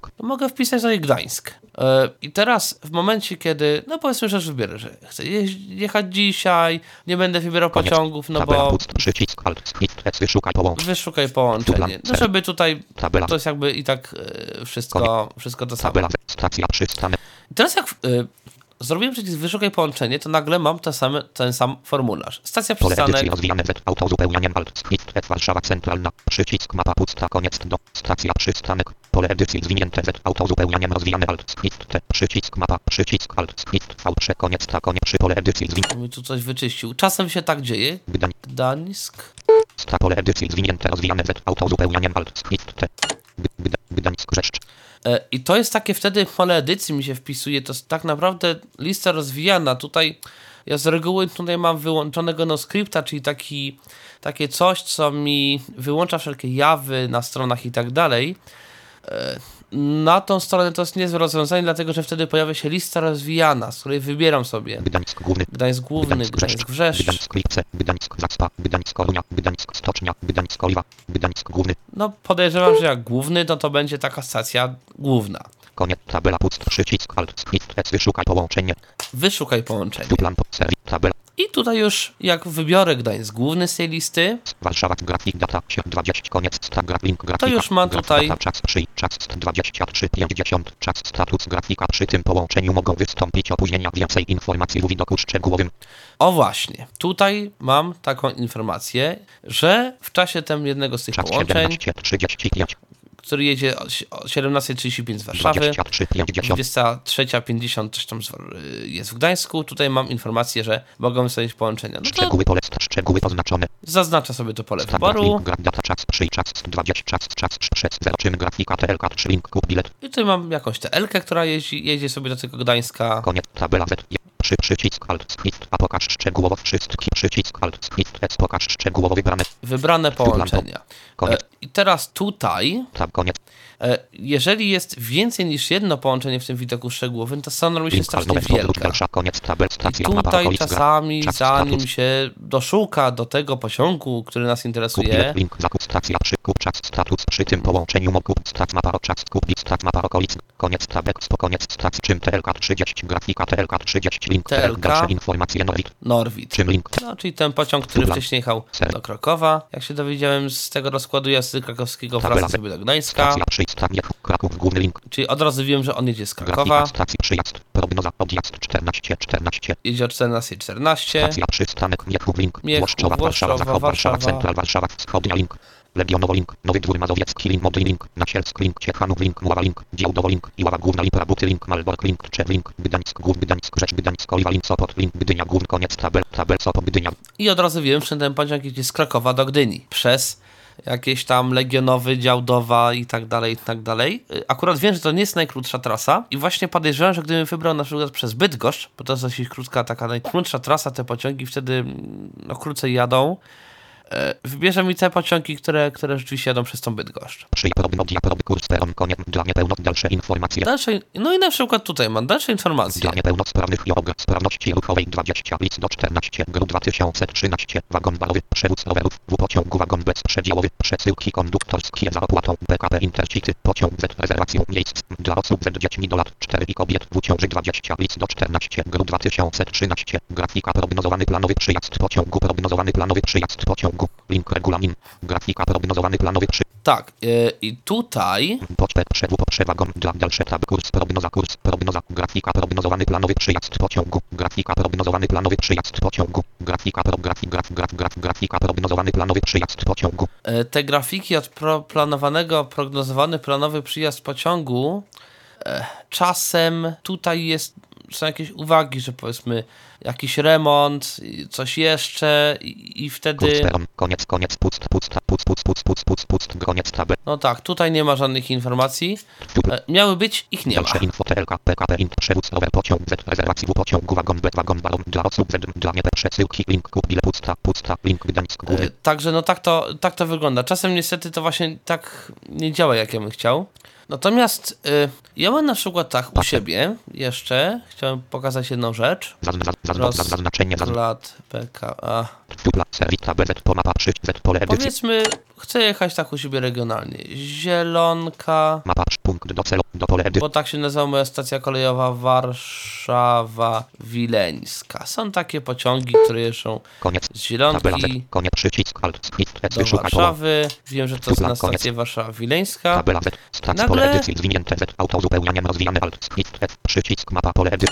to mogę wpisać tutaj Gdańsk. I teraz w momencie, kiedy, no powiedzmy, że wybierę, że chcę jechać dzisiaj, nie będę wybierał pociągów, no bo wyszukaj połączenie. No żeby tutaj, to jest jakby i tak wszystko to samo. I teraz jak zrobiłem przycisk wyszukaj połączenie, to nagle mam ten sam formularz. Stacja przystanek. Warszawa Centralna. Przycisk mapa pusta. Koniec do. Stacja przystanek. Pole edycji zwinięte z autozupełnianiem rozwijane alt. Przycisk mapa. Przycisk alt. V. Koniec ta koniec przy pole edycji zwinięte. Mi tu coś wyczyścił. Czasem się tak dzieje. Gdańsk. Sta pole edycji zwinięte rozwijane z autozupełnianiem alt. Gdańsk Rzeszcz. I to jest takie wtedy w pole edycji mi się wpisuje, to jest tak naprawdę lista rozwijana. Tutaj ja z reguły tutaj mam wyłączonego NoScripta, czyli takie coś, co mi wyłącza wszelkie jawy na stronach i tak dalej. Na tą stronę to jest niezłe rozwiązanie, dlatego że wtedy pojawia się lista rozwijana, z której wybieram sobie Gdańsk Główny, Gdańsk Wrzeszcz, Gdańsk Kielce, Gdańsk Zaspa, Gdańsk Orunia, Gdańsk Stocznia, Gdańsk Oliwa, Gdańsk Główny. No podejrzewam, że jak główny, to będzie taka stacja główna. Koniec tabela pust, przycisk alt, wyszukaj połączenie. Wyszukaj połączenie. I tutaj już jak wybiorę Gdańsk Główny z tej listy, Warszawa grafik data 20 koniec graf link grafika. To już ma tutaj czas 3 czas 2350 czas status grafika, przy tym połączeniu mogą wystąpić opóźnienia, więcej informacji w widoku szczegółowym. O właśnie, tutaj mam taką informację, że w czasie tam jednego z tych czas połączeń 17:35, który jedzie o 17:35 z Warszawy, 23:50 coś tam jest w Gdańsku. Tutaj mam informację, że mogą wstawić połączenia. No szczegóły oznaczone. Zaznacza sobie to pole wyboru. I tutaj mam jakąś TLkę, która jedzie sobie do tego Gdańska. Koniec tabela Z. Przycisk alt a pokaż szczegółowo wszystkie, przycisk alt s pokaż szczegółowo wybrane połączenia. I teraz tutaj jeżeli jest więcej niż jedno połączenie w tym widoku szczegółowym, to strona robi się strasznie wielka. I tutaj czasami, zanim się doszuka do tego pociągu, który nas interesuje, przy tym połączeniu mógł stać mapa czas kupić stać mapa okolic, koniec tabek po koniec stać czym TLK 30 grafika TLK 30 link TLK informacje Norwid. Czym link? No, czyli ten pociąg, który wcześniej jechał do Krakowa, jak się dowiedziałem z tego rozkładu jazdy krakowskiego, wraca sobie do Gdańska. Kraków Główny link. Czyli od razu wiem, że on jedzie z Krakowa. Stacji przyjazd, prognoza odjazd 14:14. Jedzie o 14:14. Stacja przystanek Miechów link. Warszawa Zachodnia, Warszawa Central, Warszawa Wschodnia link. Legionowo link, Nowy Dwór Mazowiecki link, Modlin link, Nasielsk link, Ciechanów link, Mława link, Giełdowo link, Iława Główna link, Rabuty link, Malbork link, Czew link, Gdańsk Główny, Gdańsk Rzecz, Gdańsk Oliwa link, Sopot link, Gdynia Główna, koniec tabel Sopot, Gdynia. I od razu wiem, że ten pociąg idzie z Krakowa do Gdyni, przez jakieś tam Legionowy, Działdowa i tak dalej, i tak dalej. Akurat wiem, że to nie jest najkrótsza trasa i właśnie podejrzewam, że gdybym wybrał na przykład przez Bydgoszcz, bo to jest dosyć krótka, taka najkrótsza trasa, te pociągi wtedy no krócej jadą. Wybierze mi te pociągi, które rzeczywiście jadą przez tą Bydgoszcz. Dalsze, no i na przykład tutaj mam dalsze informacje. Dla niepełnosprawnych jog sprawności ruchowej 20 list do 14 grudnia 2013 wagon balowy, przewóz rowerów w pociągu, wagon bezprzedziałowy, przesyłki konduktorskie za opłatą PKP Intercity, pociąg z rezerwacją miejsc dla osób z dziećmi do lat 4 i kobiet w ciąży 20 list do 14 grudnia 2013 grafika prognozowany planowy przyjazd pociągu link regulamin, grafika prognozowany planowy przy... Tak, i tutaj... Wagon dla dalsze tab, kurs, prognoza, grafika prognozowany planowy przyjazd pociągu, grafika prognozowany planowy przyjazd pociągu. Te grafiki od prognozowany planowy przyjazd pociągu, czasem tutaj jest... są jakieś uwagi, że powiedzmy jakiś remont, coś jeszcze i wtedy... Koniec, pust, koniec tabel. No tak, tutaj nie ma żadnych informacji. Miały być, ich nie ma. Info TLK, PKP, Int, przewóz, rower, pociąg, z rezerwacji w pociągu, wagon, bet, wagon, balon, dla osób, z, dla nie, przesyłki, link, kup, ile, pusta, link, Gdańsk Główny. Także no tak to wygląda. Czasem niestety to właśnie tak nie działa, jak ja bym chciał. Natomiast ja mam na przykład tak u siebie jeszcze, chciałem pokazać jedną rzecz. Rozklad PKA. Powiedzmy, chcę jechać tak u siebie regionalnie. Zielonka, bo tak się nazywa moja stacja kolejowa, Warszawa Wileńska. Są takie pociągi, które jeżdżą z Zielonki do Warszawy. Wiem, że to jest na stację Warszawa Wileńska. Nagle...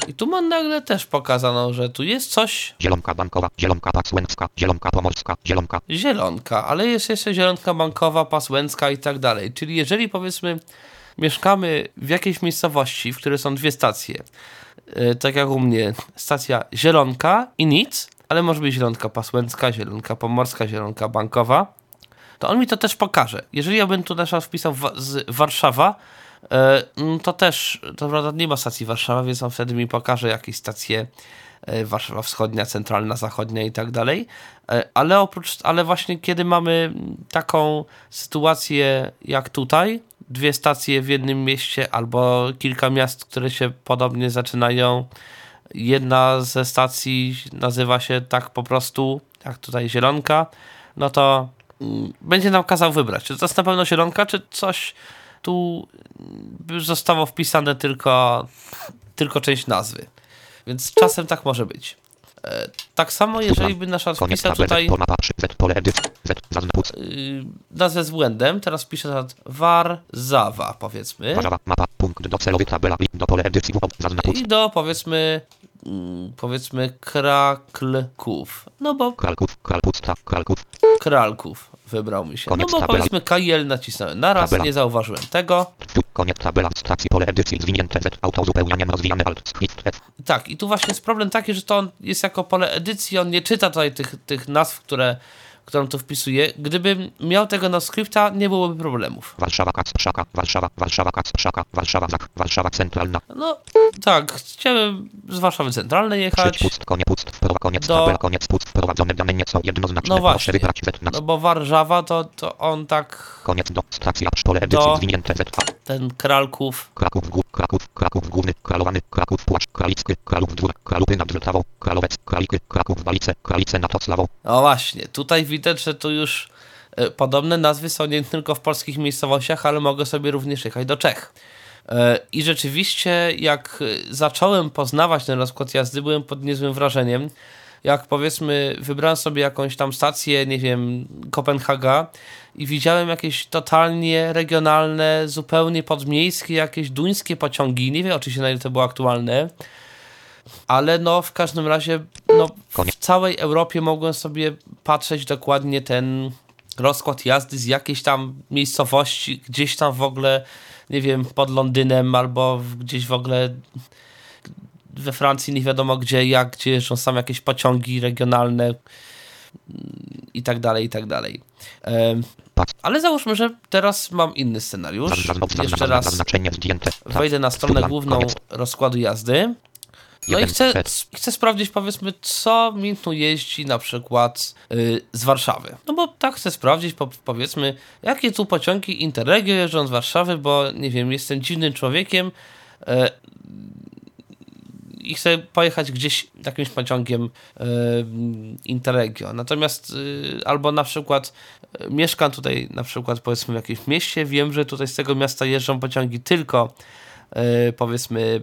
I tu mam nagle też pokazaną, że tu jest coś. Zielonka Bankowa, Zielonka Pasłęcka, Zielonka Pomorska, Zielonka. Zielonka, ale jest jeszcze Zielonka Bankowa, Pasłęcka i tak dalej. Czyli jeżeli powiedzmy mieszkamy w jakiejś miejscowości, w której są dwie stacje, tak jak u mnie stacja Zielonka i nic, ale może być Zielonka Pasłęcka, Zielonka Pomorska, Zielonka Bankowa, to on mi to też pokaże. Jeżeli ja bym tu na przykład wpisał Warszawa, to też, to prawda, nie ma stacji Warszawa, więc on wtedy mi pokaże jakieś stacje Warszawa Wschodnia, Centralna, Zachodnia i tak dalej. Ale właśnie kiedy mamy taką sytuację jak tutaj, dwie stacje w jednym mieście albo kilka miast, które się podobnie zaczynają, jedna ze stacji nazywa się tak po prostu, jak tutaj Zielonka, no to będzie nam kazał wybrać, czy to jest na pewno Zielonka, czy coś tu zostało wpisane tylko część nazwy. Więc czasem tak może być. Tak samo, jeżeli by nasza wpisał tutaj nazwę z błędem, teraz piszę Warzawa, powiedzmy. I do, powiedzmy Kraków. No bo Kraków wybrał mi się. No bo powiedzmy KL nacisnąłem naraz, nie zauważyłem tego. Koniec tabela, stacji, pole edycji, zwinięte Z, auto uzupełnianiem, rozwijane alt, tak, i tu właśnie jest problem taki, że to on jest jako pole edycji, on nie czyta tutaj tych nazw, którą tu wpisuje. Gdybym miał tego NoScripta, nie byłoby problemów. Warszawa, Warszawa Centralna. No tak, chciałem z Warszawy Centralnej jechać. Koniec, wprowadzone dane nieco jednoznaczne. No właśnie, no bo Warszawa to on tak... Koniec do stacji, pole edycji, zwinięte Z. Ten Kraków Główny, Kralowany, Kraków Płaszcz, Kralicki, Kralów Dwór, Kralupy nad Wrotawą, Kralowec, Kraliki, Kraków Walice, Kralice nad Oclawą. No właśnie, tutaj widać, że tu już podobne nazwy są nie tylko w polskich miejscowościach, ale mogę sobie również jechać do Czech. I rzeczywiście, jak zacząłem poznawać ten rozkład jazdy, byłem pod niezłym wrażeniem. Jak powiedzmy, wybrałem sobie jakąś tam stację, nie wiem, Kopenhaga i widziałem jakieś totalnie regionalne, zupełnie podmiejskie, jakieś duńskie pociągi. Nie wiem oczywiście, na ile to było aktualne, ale no w każdym razie w całej Europie mogłem sobie patrzeć dokładnie ten rozkład jazdy z jakiejś tam miejscowości, gdzieś tam w ogóle, nie wiem, pod Londynem albo gdzieś w ogóle... We Francji nie wiadomo gdzie jeżdżą sam jakieś pociągi regionalne i tak dalej. Ale załóżmy, że teraz mam inny scenariusz. Jeszcze raz wejdę na stronę główną rozkładu jazdy. No i chcę sprawdzić, powiedzmy, co mi tu jeździ na przykład z Warszawy. No bo tak chcę sprawdzić, powiedzmy, jakie tu pociągi Interregio jeżdżą z Warszawy, bo nie wiem, jestem dziwnym człowiekiem, i chcę pojechać gdzieś jakimś pociągiem Interregio. Natomiast albo na przykład mieszkam tutaj na przykład powiedzmy w jakimś mieście, wiem, że tutaj z tego miasta jeżdżą pociągi tylko powiedzmy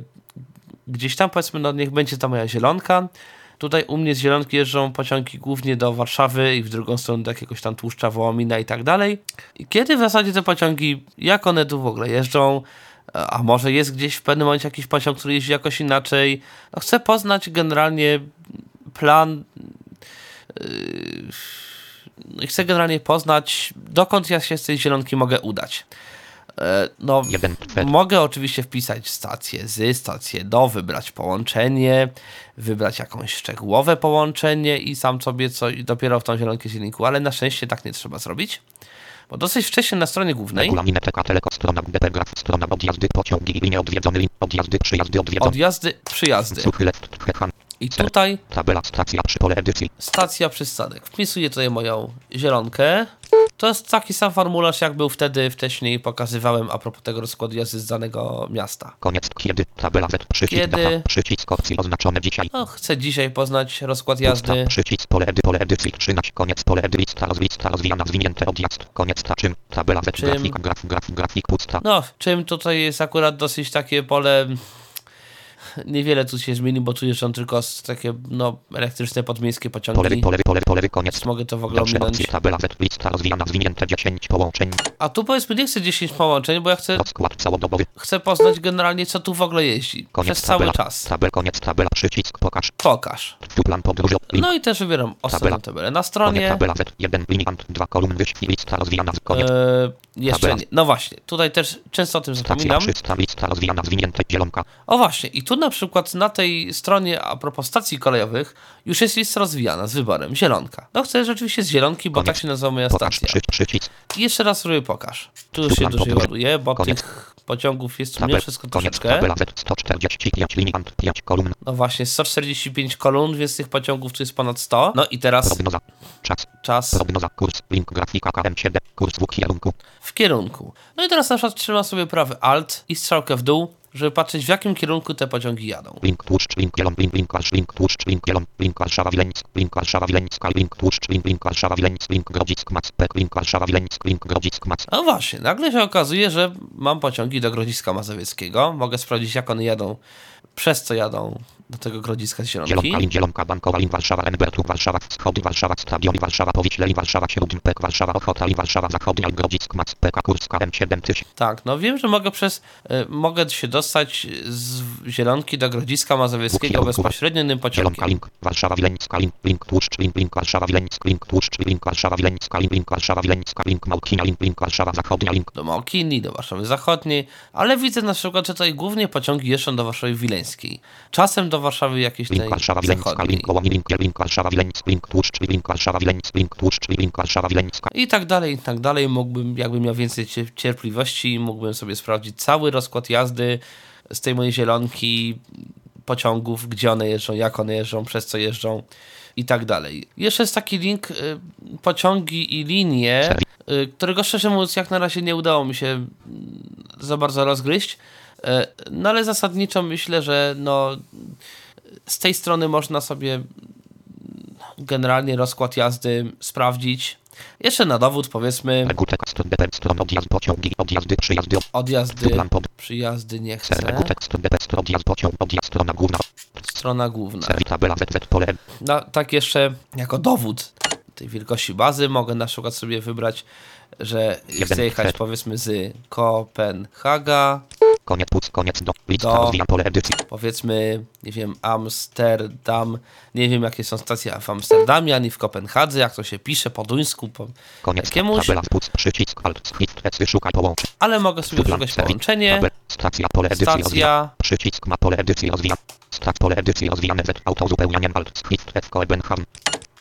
gdzieś tam, powiedzmy, no niech będzie ta moja Zielonka. Tutaj u mnie z Zielonki jeżdżą pociągi głównie do Warszawy i w drugą stronę do jakiegoś tam Tłuszcza, Wołomina i tak dalej. I kiedy w zasadzie te pociągi, jak one tu w ogóle jeżdżą, a może jest gdzieś w pewnym momencie jakiś pociąg, który jeździ jakoś inaczej. No, chcę poznać generalnie plan. Chcę generalnie poznać, dokąd ja się z tej Zielonki mogę udać. No, mogę oczywiście wpisać stację stację do, wybrać połączenie, wybrać jakąś szczegółowe połączenie i sam sobie coś dopiero w tą zielonkę silniku, ale na szczęście tak nie trzeba zrobić, bo dosyć wcześnie na stronie głównej odjazdy, przyjazdy. I tutaj stacja przystanek. Wpisuję tutaj moją zielonkę. To jest taki sam formularz, jak był wtedy, wcześniej pokazywałem a propos tego rozkładu jazdy z danego miasta. Koniec, kiedy tabela Z, przycisk, data, przycisk opcji oznaczone dzisiaj. No, chcę dzisiaj poznać rozkład jazdy. Przycisk, pole edycji, 13, koniec, pole edycji, lista rozwijana, zwinięte odjazd, koniec, czym, tabela Z, grafik, pusta. No, czym tutaj jest akurat dosyć takie pole... Niewiele tu się zmieni, bo tu jeszcze tylko takie elektryczne podmiejskie pociągi. Polewy, koniec. Mogę to w ogóle ominąć. Tabela Z, lista rozwijana, zwinięte 10 połączeń. A tu powiedzmy nie chcę 10 połączeń, bo ja chcę... Rozkład całodobowy. Chcę poznać generalnie co tu w ogóle jeździ. Koniec, przez cały czas. Koniec, tabela, przycisk, pokaż. Pokaż. Tu plan podróży. No i też wybieram ostatnią tabelę. Na stronie... Tabela Z, 1, linikant, 2 kolumn, wyświetlista lista rozwijana, koniec. Jeszcze nie. No właśnie, tutaj też często o tym zapominam. Lista rozwijana, zwinięte, zielonka. O właśnie, i tu na przykład na tej stronie a propos stacji kolejowych już jest lista rozwijana z wyborem zielonka. No chcę rzeczywiście z zielonki, bo koniec. Tak się nazywa moja stacja. I jeszcze raz sobie pokaż. Tu już się dużo ładuje, bo koniec. Tych pociągów jest mniej wszystko troszeczkę. No właśnie, 145 kolumn, więc tych pociągów tu jest ponad 100. No i teraz czas. W kierunku. No i teraz na przykład trzyma sobie prawy alt i strzałkę w dół, żeby patrzeć w jakim kierunku te pociągi jadą. No właśnie, nagle się okazuje, że mam pociągi do Grodziska Mazowieckiego. Mogę sprawdzić jak one jadą, przez co jadą do tego Grodziska z Zielonki. Zielonka Bankowa, Warszawa Enbertu, Warszawa Wschody, Warszawa Stadion, Warszawa Powiśle, Warszawa Śródmpek, Warszawa Ochota, Warszawa Zachodnia, Grodzisk Mazowiecki, Kurska M7000. Tak, no wiem, że mogę mogę się dostać z Zielonki do Grodziska Mazowieckiego bezpośrednio tym pociągiem. Zielonka, Warszawa Wileńska, Warszawa Wileńska, Warszawa Wileńska, Warszawa Wileńska, Małkina, Warszawa Zachodnia, do Małkini, do Warszawy Zachodniej, ale widzę na przykład, że tutaj głównie pociągi jeżdżą do Warszawy Wileńskiej. Czasem do Warszawy jakieś tej i tak dalej, mógłbym, jakbym miał więcej cierpliwości, mógłbym sobie sprawdzić cały rozkład jazdy z tej mojej zielonki, pociągów, gdzie one jeżdżą, jak one jeżdżą, przez co jeżdżą i tak dalej. Jeszcze jest taki link pociągi i linie, którego szczerze mówiąc jak na razie nie udało mi się za bardzo rozgryźć. No ale zasadniczo myślę, że z tej strony można sobie generalnie rozkład jazdy sprawdzić. Jeszcze na dowód powiedzmy odjazdy nie chcę. Strona główna. No tak jeszcze jako dowód tej wielkości bazy mogę na przykład sobie wybrać, że chcę jechać powiedzmy z Kopenhaga do powiedzmy, nie wiem, Amsterdam, nie wiem jakie są stacje w Amsterdamie, ani w Kopenhadze, jak to się pisze po duńsku, po jakiemuś. Ale mogę sobie szukać połączenie, stacja, przycisk ma pole edycji rozwijane z autozupełnianiem alt w Kopenhagen.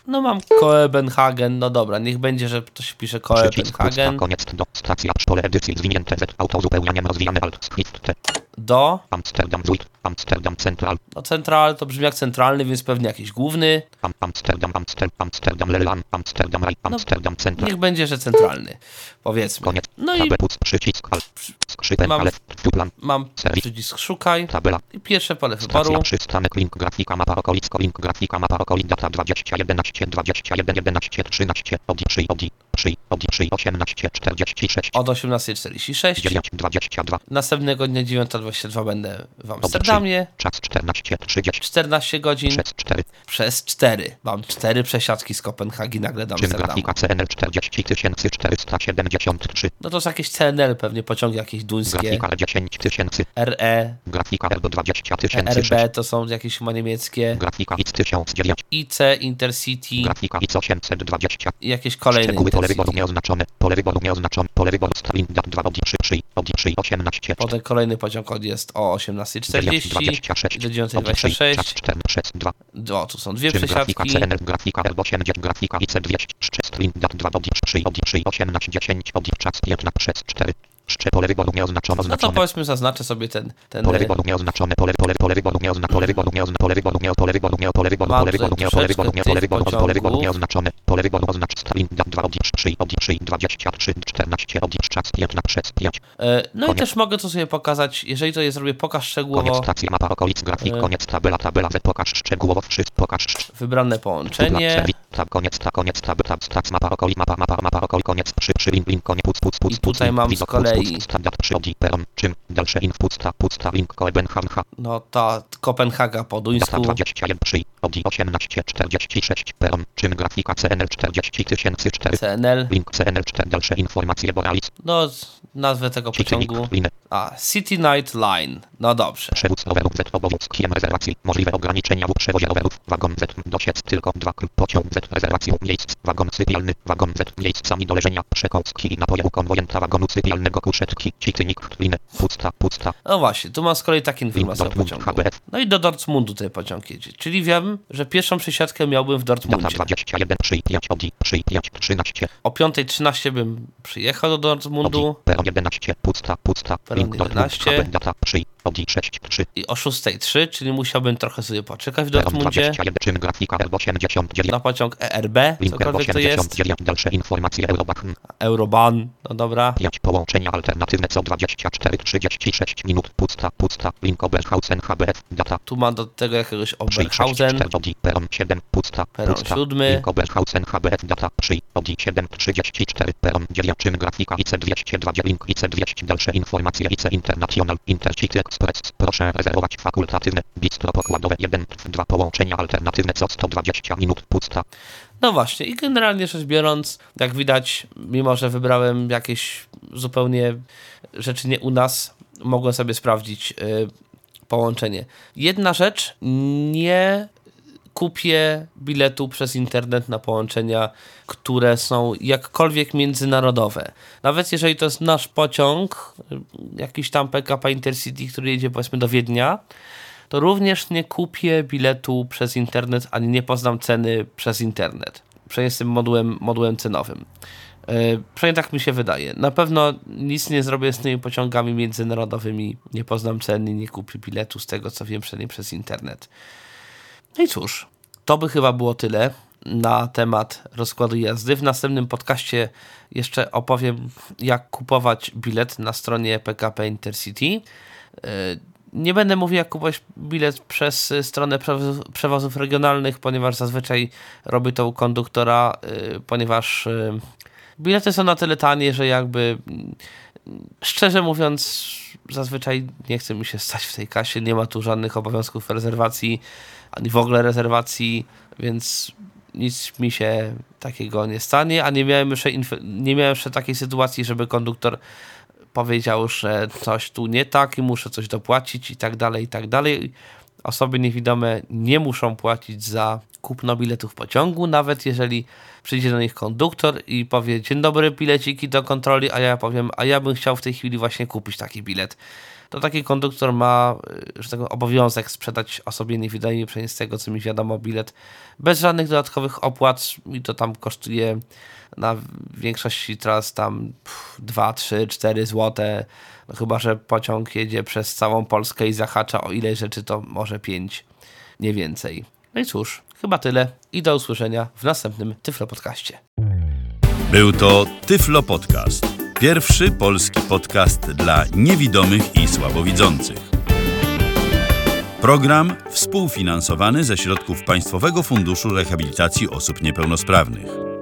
No mam Kopenhagen, no dobra, niech będzie, że to się pisze Kopenhagen. Koniec do stacja pole edycji zwinięte z autozupełnianiem rozwijane alt do Amsterdam Zuid, Amsterdam Central. No Central to brzmi jak centralny, więc pewnie jakiś główny. Amsterdam Leland, Amsterdam Raj, Amsterdam Central. Niech będzie, że centralny, powiedzmy. Koniec. No i przycisk alt. Mam przycisk szukaj tabela. I pierwsze pole wyboru. Przystanek link grafika mapa okolic data 20, 11, 21, 11, 13 od 18:46 do 9:22. Następnego dnia 9:22. 22 będę w Amsterdamie. Czas 14 godzin. Przez 4. Mam 4 przesiadki z Kopenhagi nagle do Amsterdamu. CNL 40473. No to są jakieś CNL, pewnie pociągi jakieś duńskie. RE. RB to są jakieś chyba niemieckie. IC, Intercity. Jakieś kolejne Intercity. Potem kolejny pociąg jest o 18.40 do 19.26. O, tu są dwie przesiadki. No to powiedzmy, zaznaczę sobie ten no i też mogę to sobie pokazać, jeżeli to je zrobię, pokaż szczegółowo. Koniec stacji, mapa okolic, grafik, koniec tabela, pokaż szczegółowo, pokaż wybrane połączenie. Koniec stacja, mapa okolic, mapa okolic, koniec, link, koniec, i tutaj mam z kolei. Czym dalsze info, pusta, link, Kopenhaga. No ta Kopenhaga po duńsku. 1846 peron, czym grafika CNL 40004. CNL. Link CNL 4, dalsze informacje, Borealis. No, nazwę tego pociągu. A, City Night Line. No dobrze. Przewóz rowerów z obowiązkiem rezerwacji. Możliwe ograniczenia w przewozie rowerów. Wagon Z dosiec tylko 2. Pociąg Z rezerwacją miejsc. Wagon sypialny. Wagon Z miejscami do leżenia. Przekąski i napoju konwojenta wagonu sypialnego kuszetki. Citnik Line. Pusta. No właśnie, tu mam z kolei takie informacje o pociągu. HBF. No i do Dortmundu ten pociąg jedzie. Czyli wiem, że pierwszą przesiadkę miałbym w Dortmundzie. 21, 13. O 5.13 bym przyjechał do Dortmundu. Peron 11, pusta. Peron 11. I o 6.03, czyli musiałbym trochę sobie poczekać w Dortmundzie. Na pociąg ERB, cokolwiek to jest. Dalsze informacje Euroban, no dobra. 5 połączenia alternatywne co 24:36 minut. Pusta. Link Oberhausen HBF. Data. Tu mam do tego jakiegoś Oberhausen. Peron 7, pusta. Peron 7. Link Oberhausen HBF. Data. 7:34. Peron 9. Grafika IC202. Link IC200. Dalsze informacje IC International. Intercity Express. Proszę rezerwować fakultatywne. Bistro pokładowe 1. 2 połączenia alternatywne co 120 minut. Pusta. No właśnie, i generalnie rzecz biorąc, jak widać, mimo że wybrałem jakieś zupełnie rzeczy nie u nas, mogłem sobie sprawdzić połączenie. Jedna rzecz, nie kupię biletu przez internet na połączenia, które są jakkolwiek międzynarodowe. Nawet jeżeli to jest nasz pociąg, jakiś tam PKP Intercity, który jedzie powiedzmy do Wiednia, to również nie kupię biletu przez internet, ani nie poznam ceny przez internet. Przynajmniej z tym modułem cenowym. Przynajmniej tak mi się wydaje. Na pewno nic nie zrobię z tymi pociągami międzynarodowymi, nie poznam ceny, nie kupię biletu z tego, co wiem, przynajmniej przez internet. No i cóż, to by chyba było tyle na temat rozkładu jazdy. W następnym podcaście jeszcze opowiem, jak kupować bilet na stronie PKP Intercity. Nie będę mówił, jak kupować bilet przez stronę przewozów regionalnych, ponieważ zazwyczaj robi to u konduktora, ponieważ bilety są na tyle tanie, że jakby szczerze mówiąc zazwyczaj nie chce mi się stać w tej kasie, nie ma tu żadnych obowiązków rezerwacji, ani w ogóle rezerwacji, więc nic mi się takiego nie stanie, a nie miałem jeszcze takiej sytuacji, żeby konduktor powiedział, że coś tu nie tak i muszę coś dopłacić i tak dalej. Osoby niewidome nie muszą płacić za kupno biletów pociągu, nawet jeżeli przyjdzie do nich konduktor i powie: dzień dobry, bileciki do kontroli, a ja powiem: a ja bym chciał w tej chwili właśnie kupić taki bilet. To taki konduktor ma, że tak powiem, obowiązek sprzedać osobie niewidomej, przynajmniej z tego, co mi wiadomo, bilet bez żadnych dodatkowych opłat i to tam kosztuje na większości teraz tam 2, 3, 4 złote, no chyba że pociąg jedzie przez całą Polskę i zahacza o ile rzeczy, to może 5, nie więcej. No i cóż, chyba tyle i do usłyszenia w następnym Tyflo Podcaście. Był to Tyflo Podcast. Pierwszy polski podcast dla niewidomych i słabowidzących. Program współfinansowany ze środków Państwowego Funduszu Rehabilitacji Osób Niepełnosprawnych.